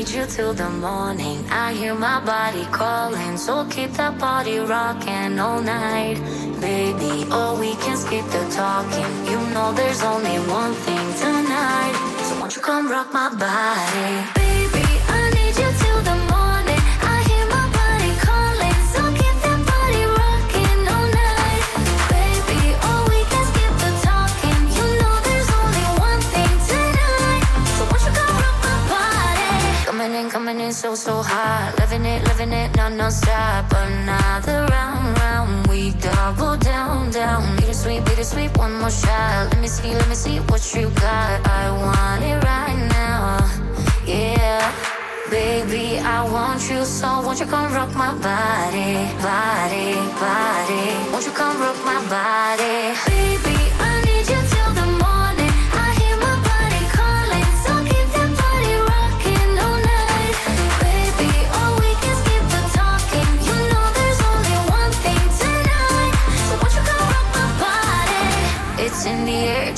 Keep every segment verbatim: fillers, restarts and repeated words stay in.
need you till the morning. I hear my body calling, so keep that body rocking all night, baby. Oh, we can skip the talking. You know there's only one thing tonight, so won't you come rock my body, baby? I need you till the morning. I hear my body calling, so keep that body rocking all night, baby. Oh, we can skip the talking. You know there's only one thing tonight, so won't you come rock my body? Coming in, coming in so so hot, loving it, loving it, no no stop. Another round, round, we double down, down. Bittersweet, bittersweet, one more shot. Let me see, let me see what you got. I want it right now, yeah. Baby, I want you, so won't you come rock my body, body, body? Won't you come rock my body, baby? I need you till the morning. I hear my body calling, so keep that body rocking all night, baby. Oh, we can skip the talking. You know there's only one thing tonight, so won't you come rock my body? It's in the air,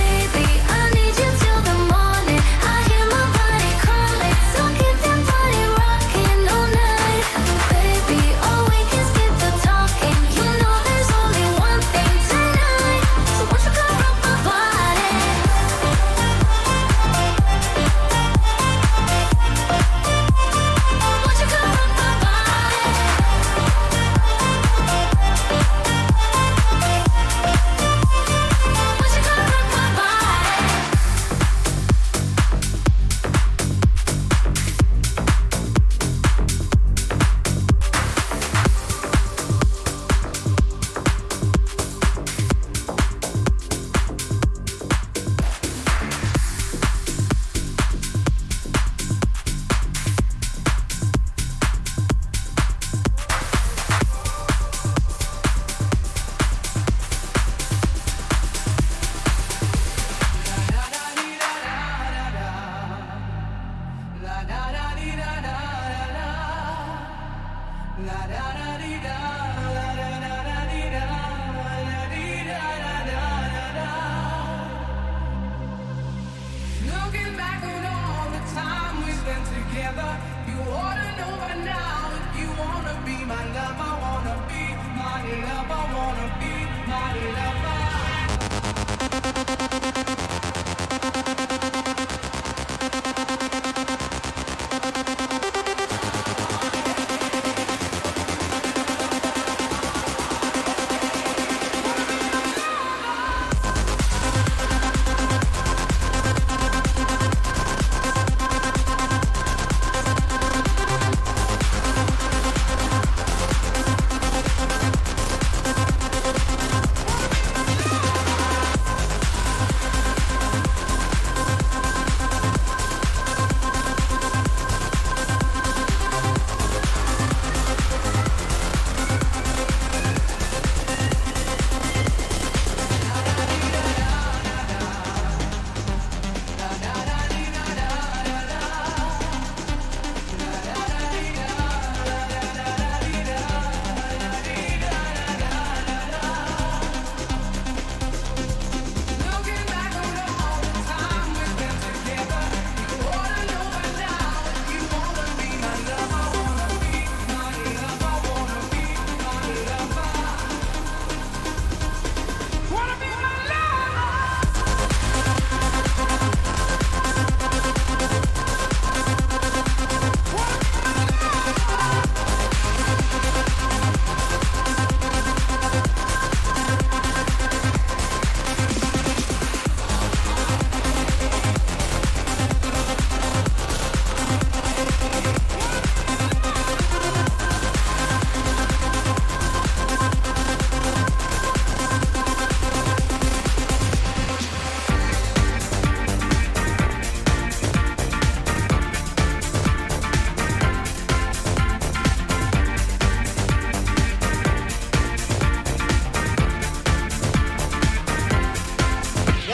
baby? I need you till the morning. I hear my body calling, so keep that body rocking all night, baby. Oh, we can skip the talking. You know there's only one thing tonight, so won't you come rock my body? Won't you come rock my body? Won't you come rock my body?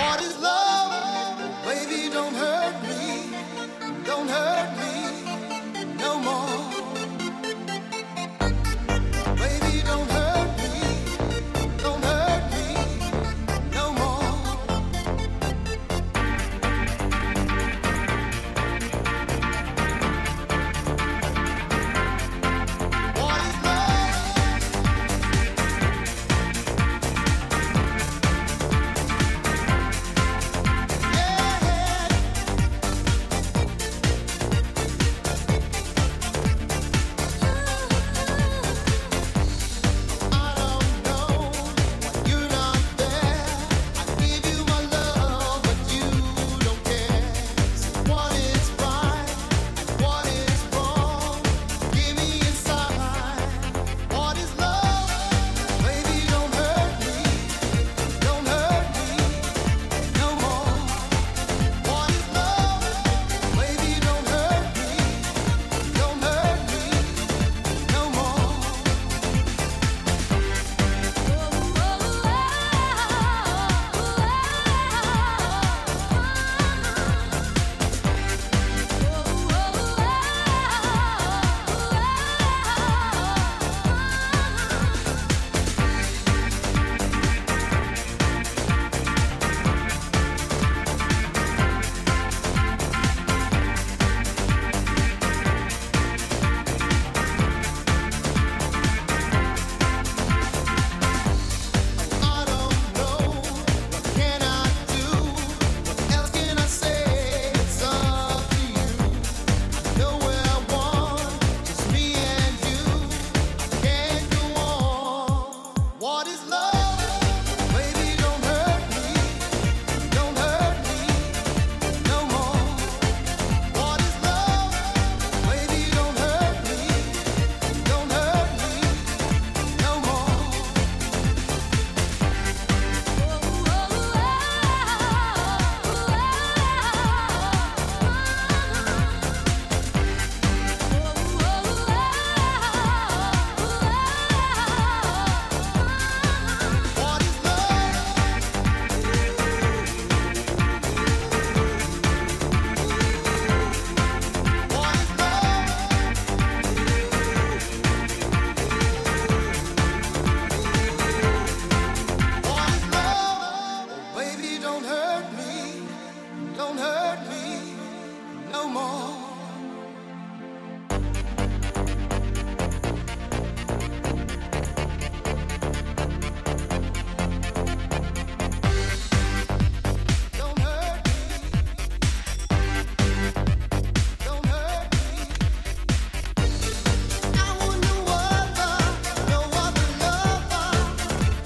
What is love? Baby, don't hurt me. Don't hurt me no more. Baby, don't hurt me. Don't hurt me no more. What is love? Yeah. I don't know why you're not there. I give you my love, but you don't care. So what is right and what is wrong? Give me inside. What is love? Baby, don't hurt me. Don't hurt me no more. What is love? Baby, don't hurt me. Don't hurt me no more. I don't know what can I do. What else can I say? It's up to you. I know where I want, just me and you. I can't go on. What is love? Baby, don't hurt me. Don't hurt me no more. What is love? Baby, don't hurt me. Don't hurt me no more. What is love? What is love? What is love? Oh, baby, don't hurt me. Don't hurt me no more. Don't hurt me. Don't hurt me. I want no other, no other lover.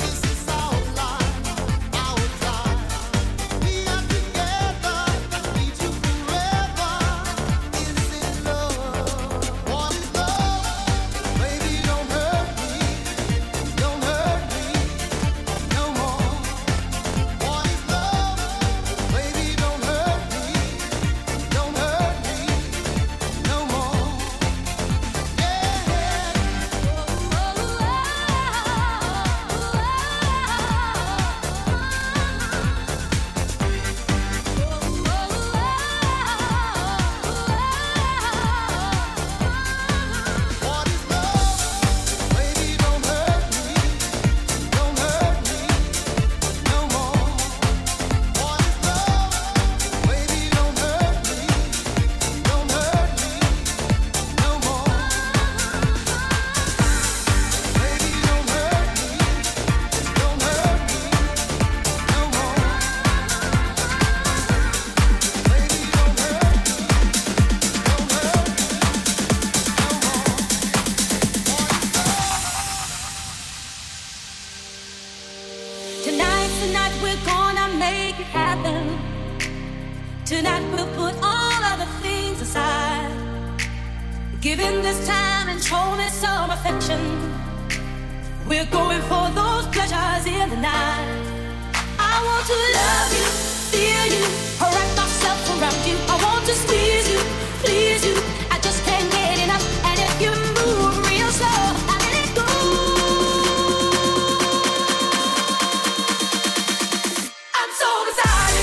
This is our life, our time. We are together, I need you forever. This is love. What is love? Baby, don't hurt me. Don't hurt me no more. What is love? Baby, don't hurt me. Don't hurt me no more. Yeah. What is love? Baby, don't hurt me. Don't hurt me no more. What is love? Baby, don't hurt me. Don't hurt me no more. Baby, don't hurt me. Don't hurt me no more. Baby, don't hurt me. Don't hurt me no more. Tonight, tonight we're gonna make it happen. Tonight we'll put all other things aside. Giving this time and showing some affection. We're going for those pleasures in the night. I want to love you, feel you, wrap myself around you. I want to squeeze you, please you. I just can't get enough. And if you move real slow, I let it go. I'm so excited.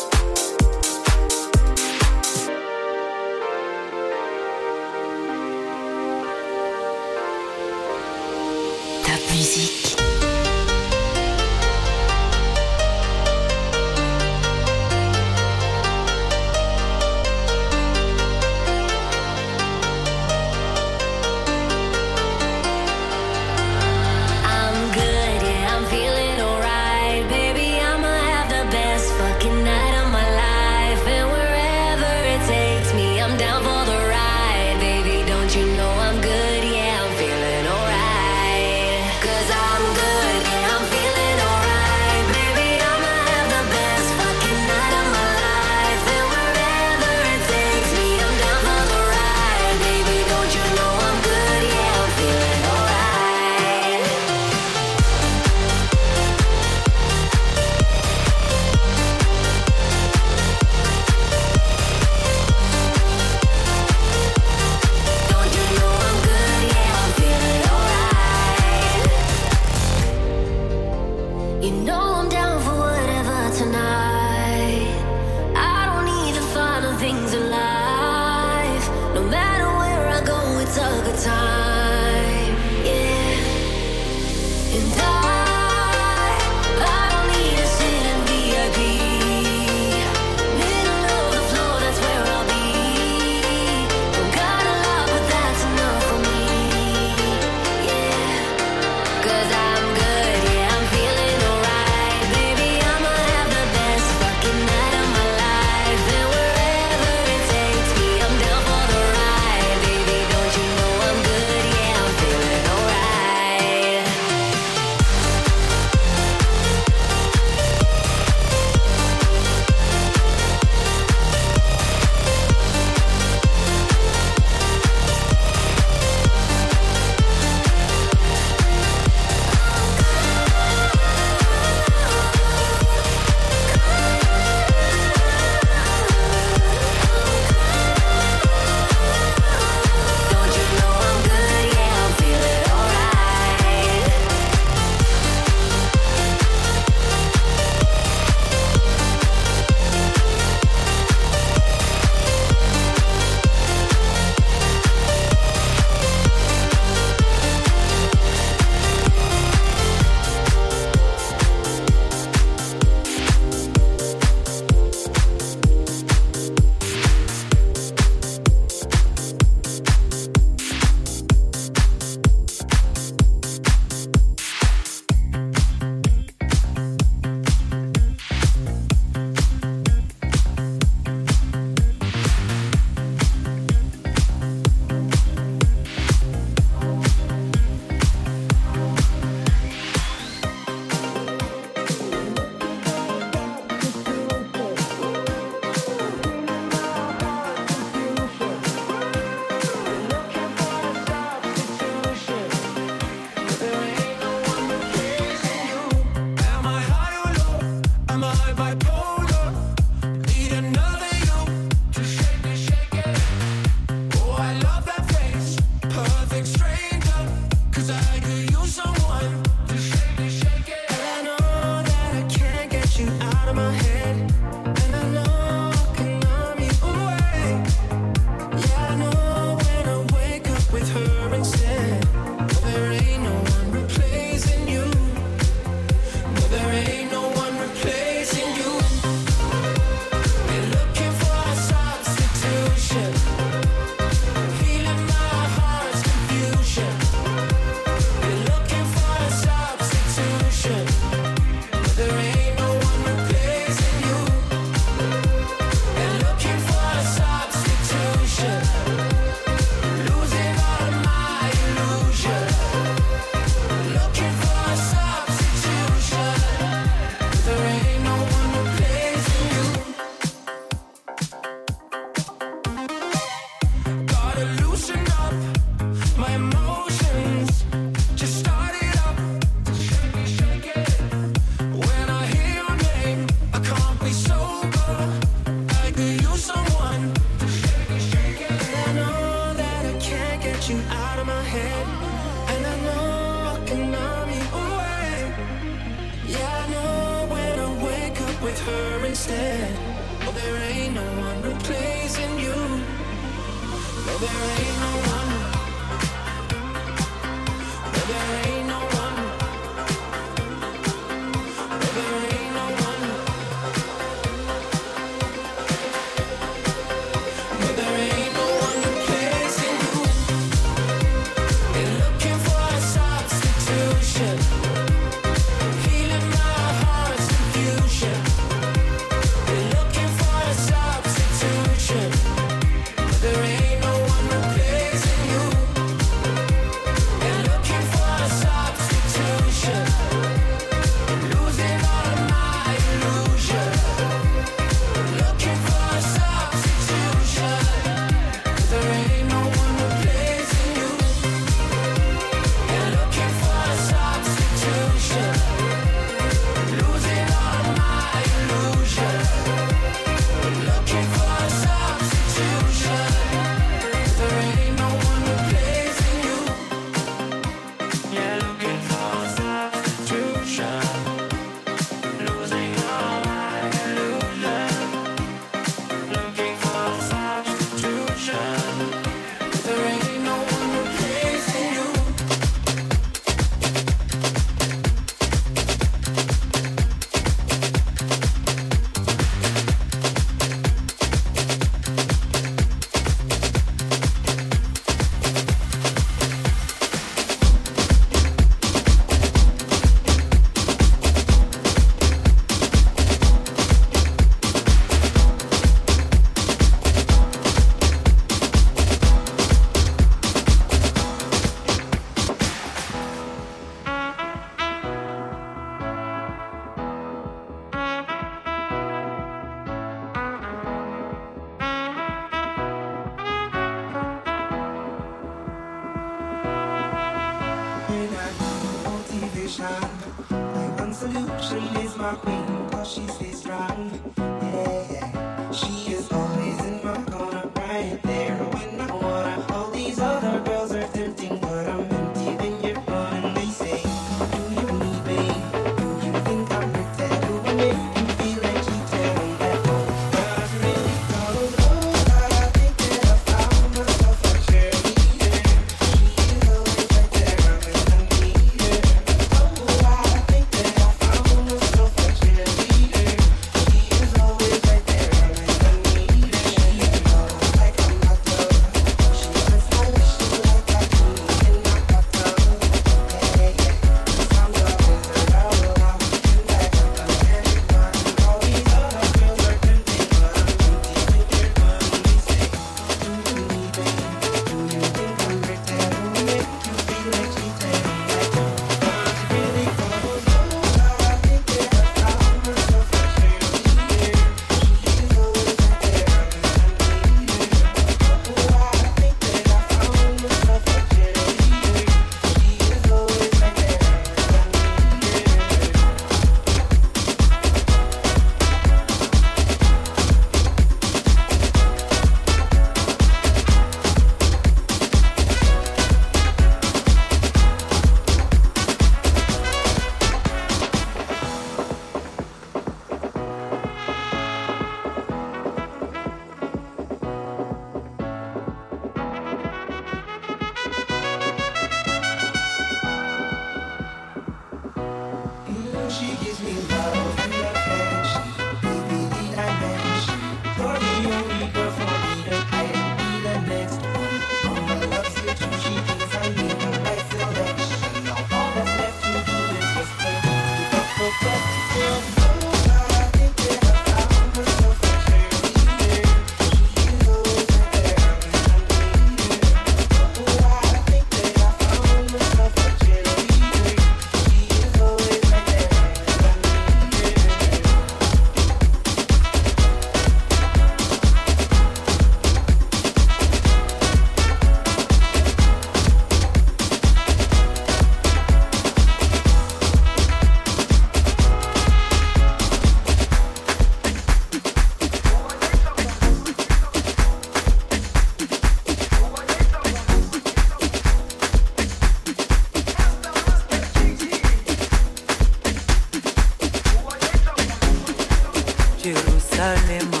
Jerusalema,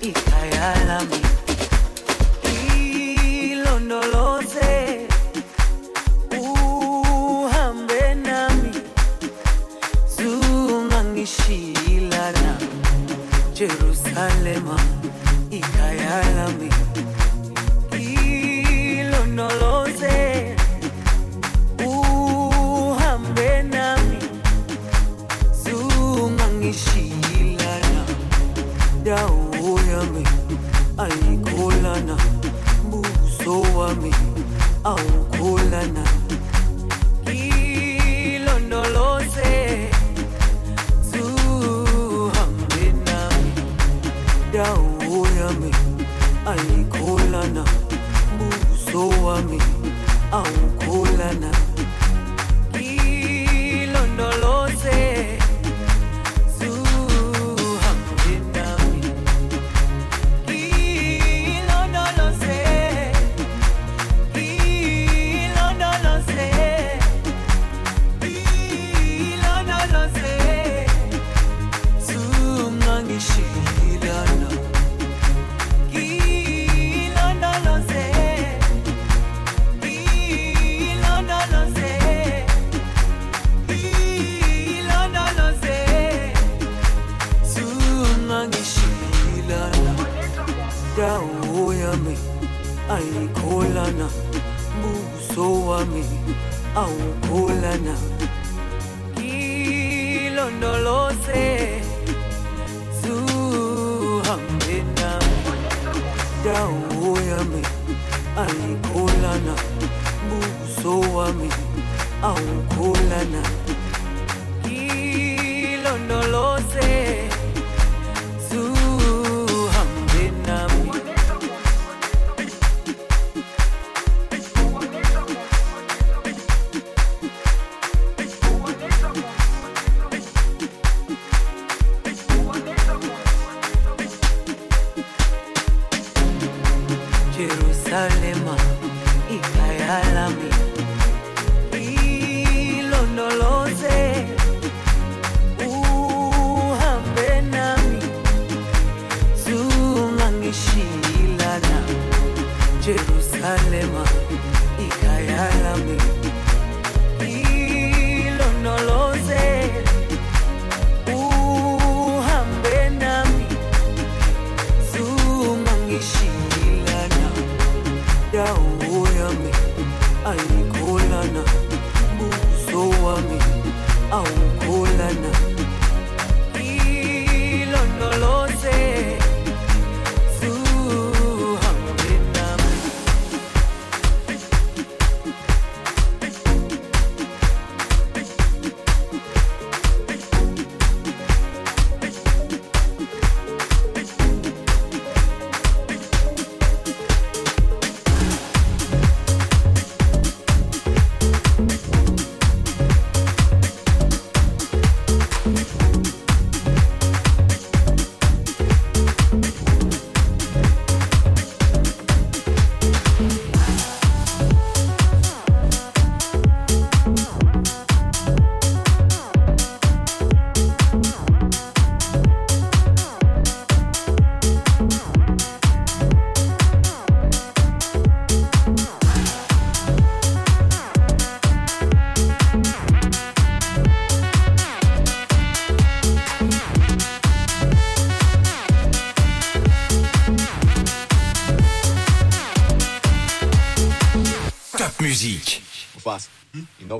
ikayalami. Jerusalema ikayalami ilonoloze uhambe nami sungangishilana dawo yami ayikolana buso wami awukolana ilonoloze Dawo yami alikolana buso wami awukolana ilondoloze zuhambe nami ilondoloze ilondoloze ilondoloze zumangishi Dawoyami, ayikolana, buso wami, awukolana. Ilondoloze, zuhambe nami. Dawoyami, ayikolana, buso wami, awukolana. Ilondoloze.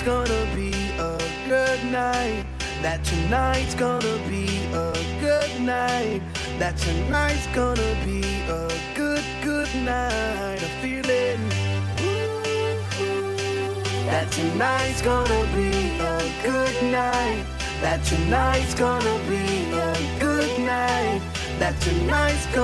Gonna be a good night. That tonight's gonna be a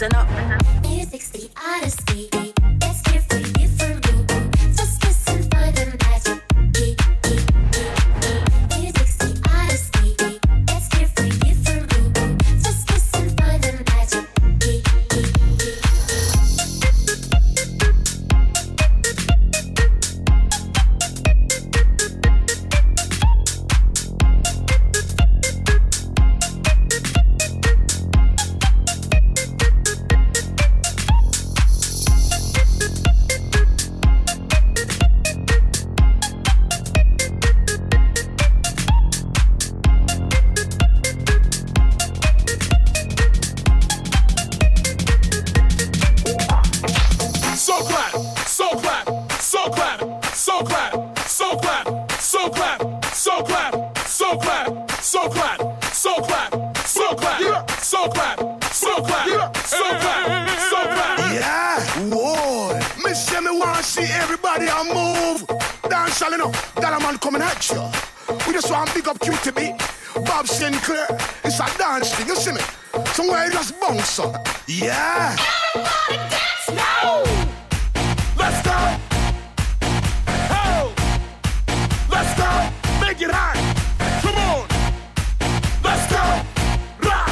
listen up. Music's the odyssey. It's here for you, for you. Just listen for the magic. Music's the odyssey. It's here for you, for you. Just listen for the yeah! Everybody dance now! Let's go! Oh! Let's go! Make it hot! Come on! Let's go! Rock!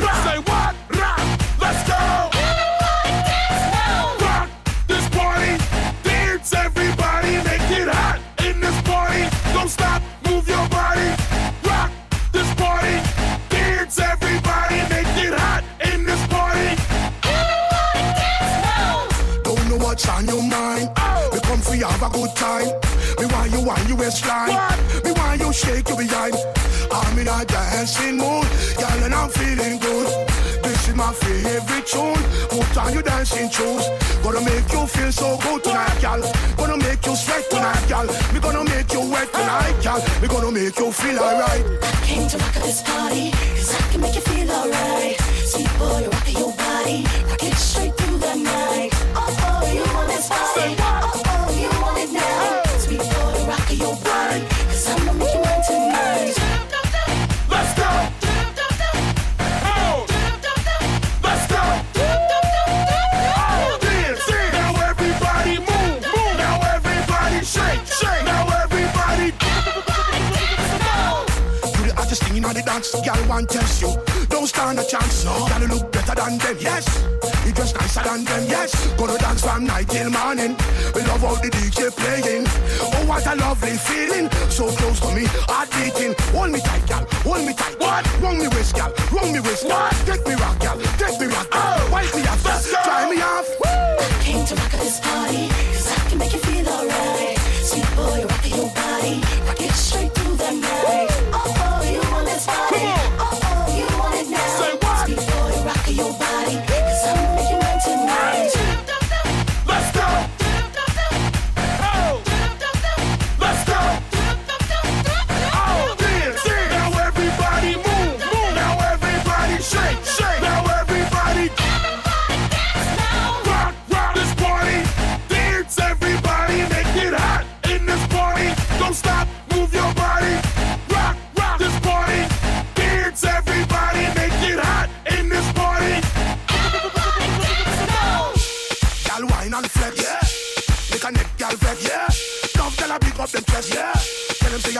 Rock! Say what? Rock! Let's go! Everybody dance now! Rock this party! Dance everybody! Make it hot in this party! Don't stop! Move your body! Rock this party! Dance everybody! Make it hot! What's on your mind? Oh. We come for you, have a good time. Me want you on your waistline. What? Me want you shake your behind. I'm in a dancing mood, girl, and I'm feeling good. This is my favorite tune. Put on your dancing shoes. Gonna make you feel so good tonight, girl. Gonna make you sweat tonight, girl. Me gonna make you wet tonight, girl. Me gonna make you feel alright. I came to rock at this party, 'cause I can make you feel alright. Sweet boy, rock your body, rock it straight through the night. Oh, you want this body? Oh, oh, you want it now? Sweet boy, rock your body, 'cause I'm gonna make you mine tonight. Let's go! Oh! Let's go! Oh, dance! Now everybody move, move! Now everybody shake, shake! Now everybody, everybody dance now! You the artist thing, you know the dance, girl, want test you. Don't stand a chance, no. Gotta look better than them, yes. You dress nicer than them, yes. Gonna dance from night till morning. We love all the D J playing. Oh, what a lovely feeling. So close to me, heart beating. Hold me tight, gal, hold me tight. What? Run me waist, gal, run me waist. What? Take me rock, gal, take me rock, gal. Oh. Wipe me off, gal, try me off. Woo! I came to rock at this party, 'cause I can make you feel alright. Sweet boy, rock your body, rock it straight through the night. Woo! Oh, oh, you want this body? Come on. Oh, oh, you want it now? Say what? Sweet boy, rock your body, 'cause I'm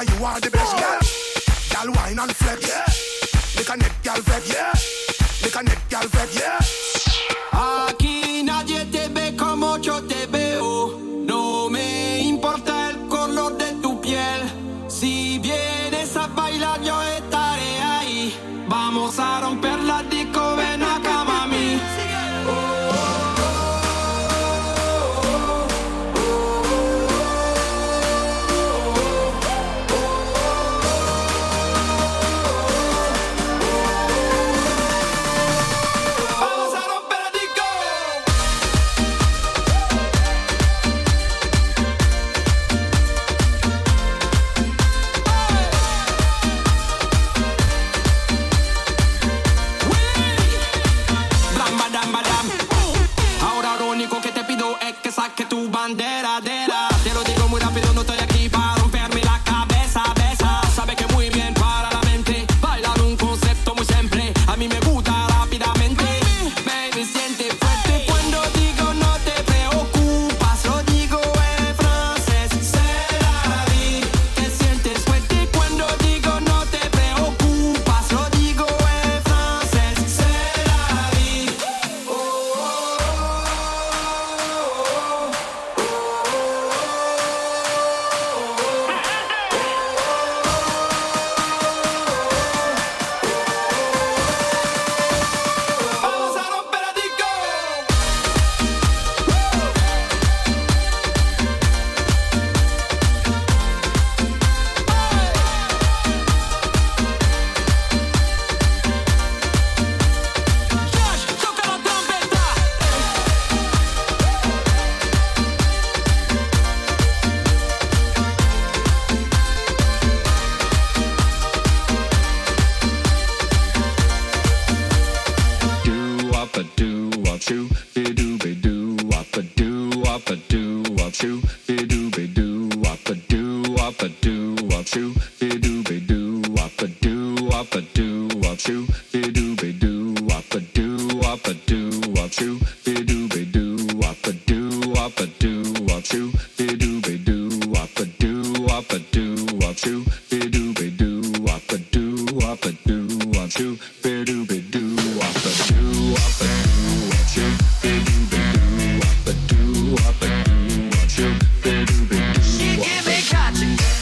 you are the best, yeah. Y'all wine and flex, yeah. Make a neck, y'all vet, yeah. Make a neck, y'all vet, yeah. Aquí nadie te ve como yo te veo. No me importa el color de tu piel. Si vienes a bailar, yo estaré ahí. Vamos a romper la disco, ven acá, mami. choo, be do be do, up a do, up a do, up choo, be do be do, up a do, up a do, up choo, be do be do, up a do, up a do, up choo, be do be do, up a do, up a do, up choo, be do be do, up a do, up a do, up choo, be do be do. She give me gotcha.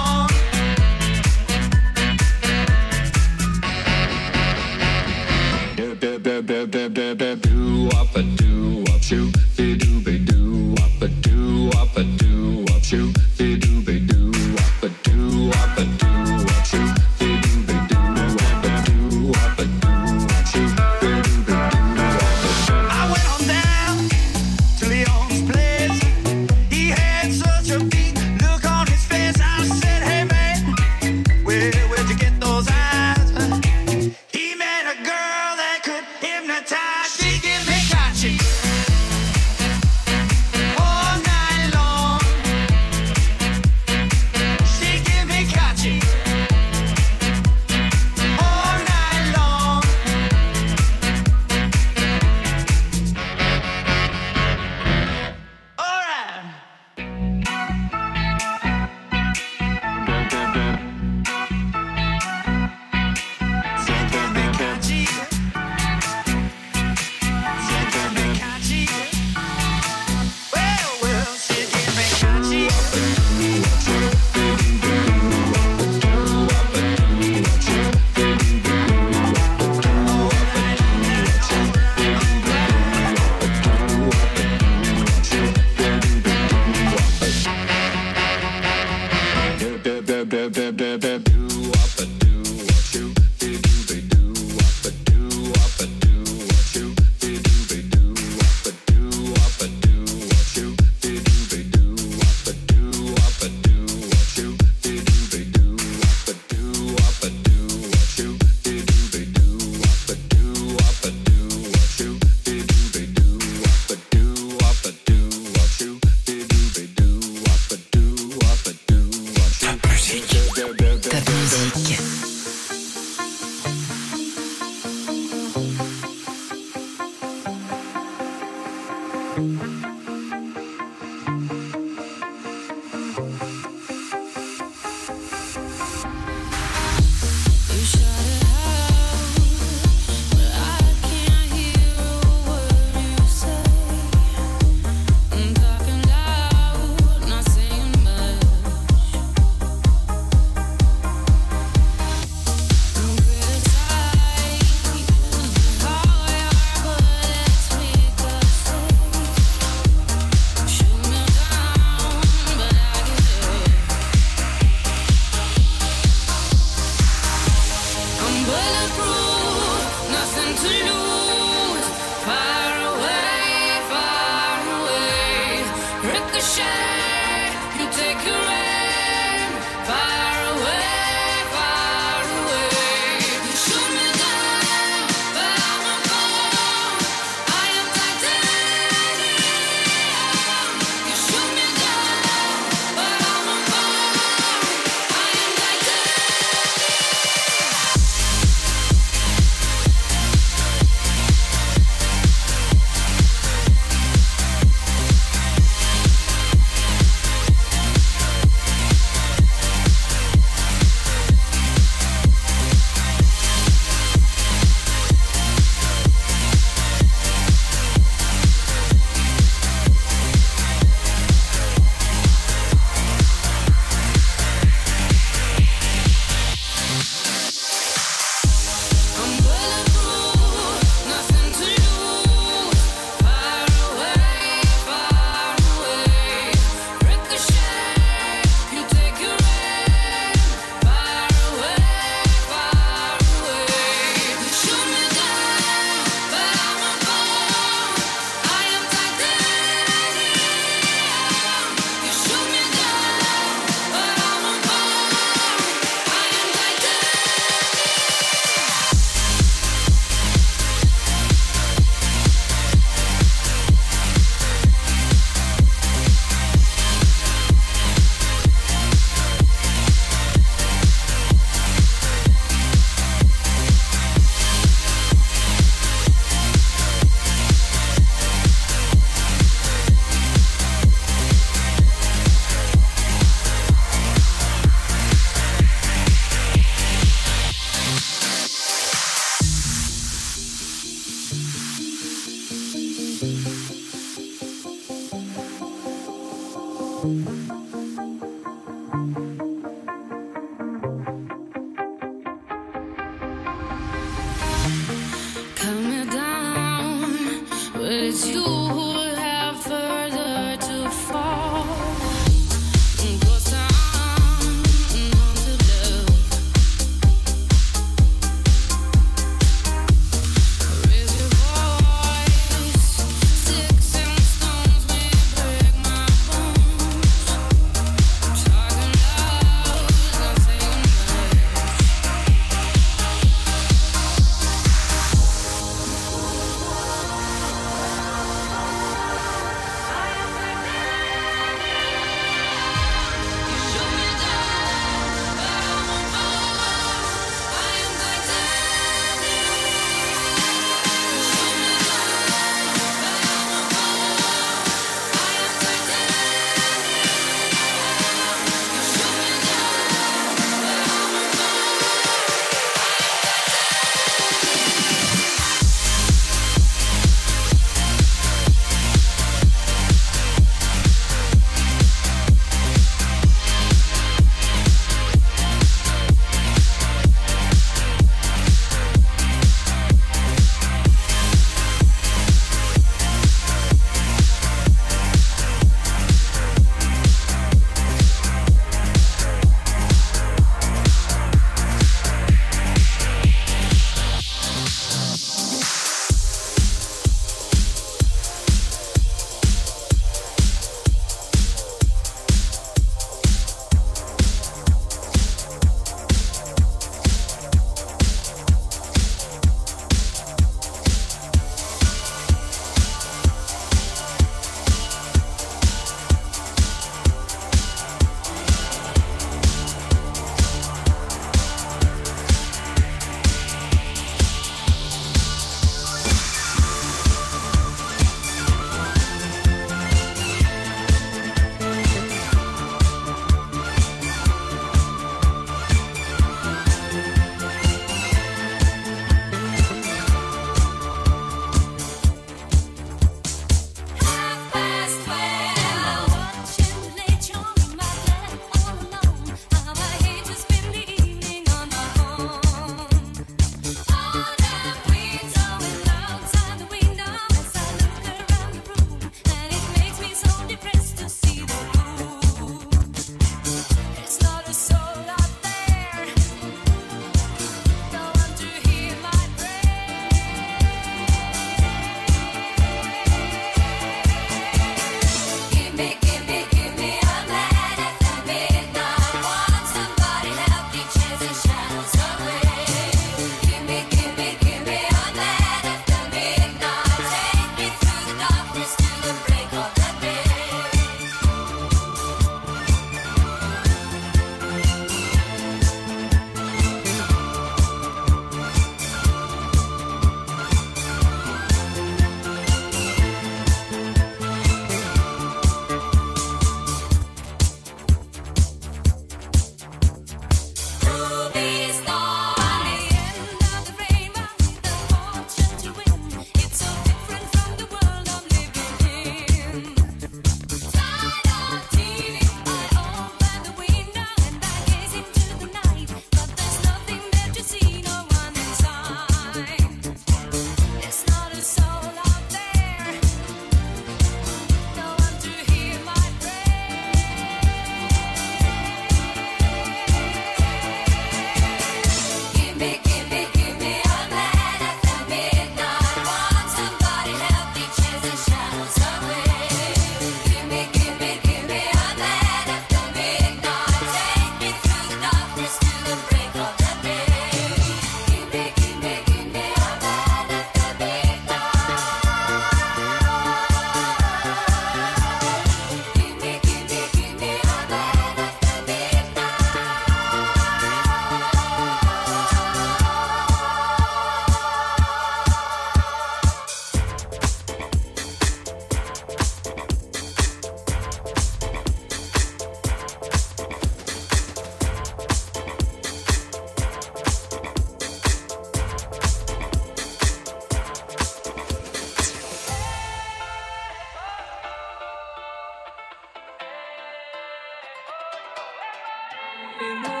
les mots.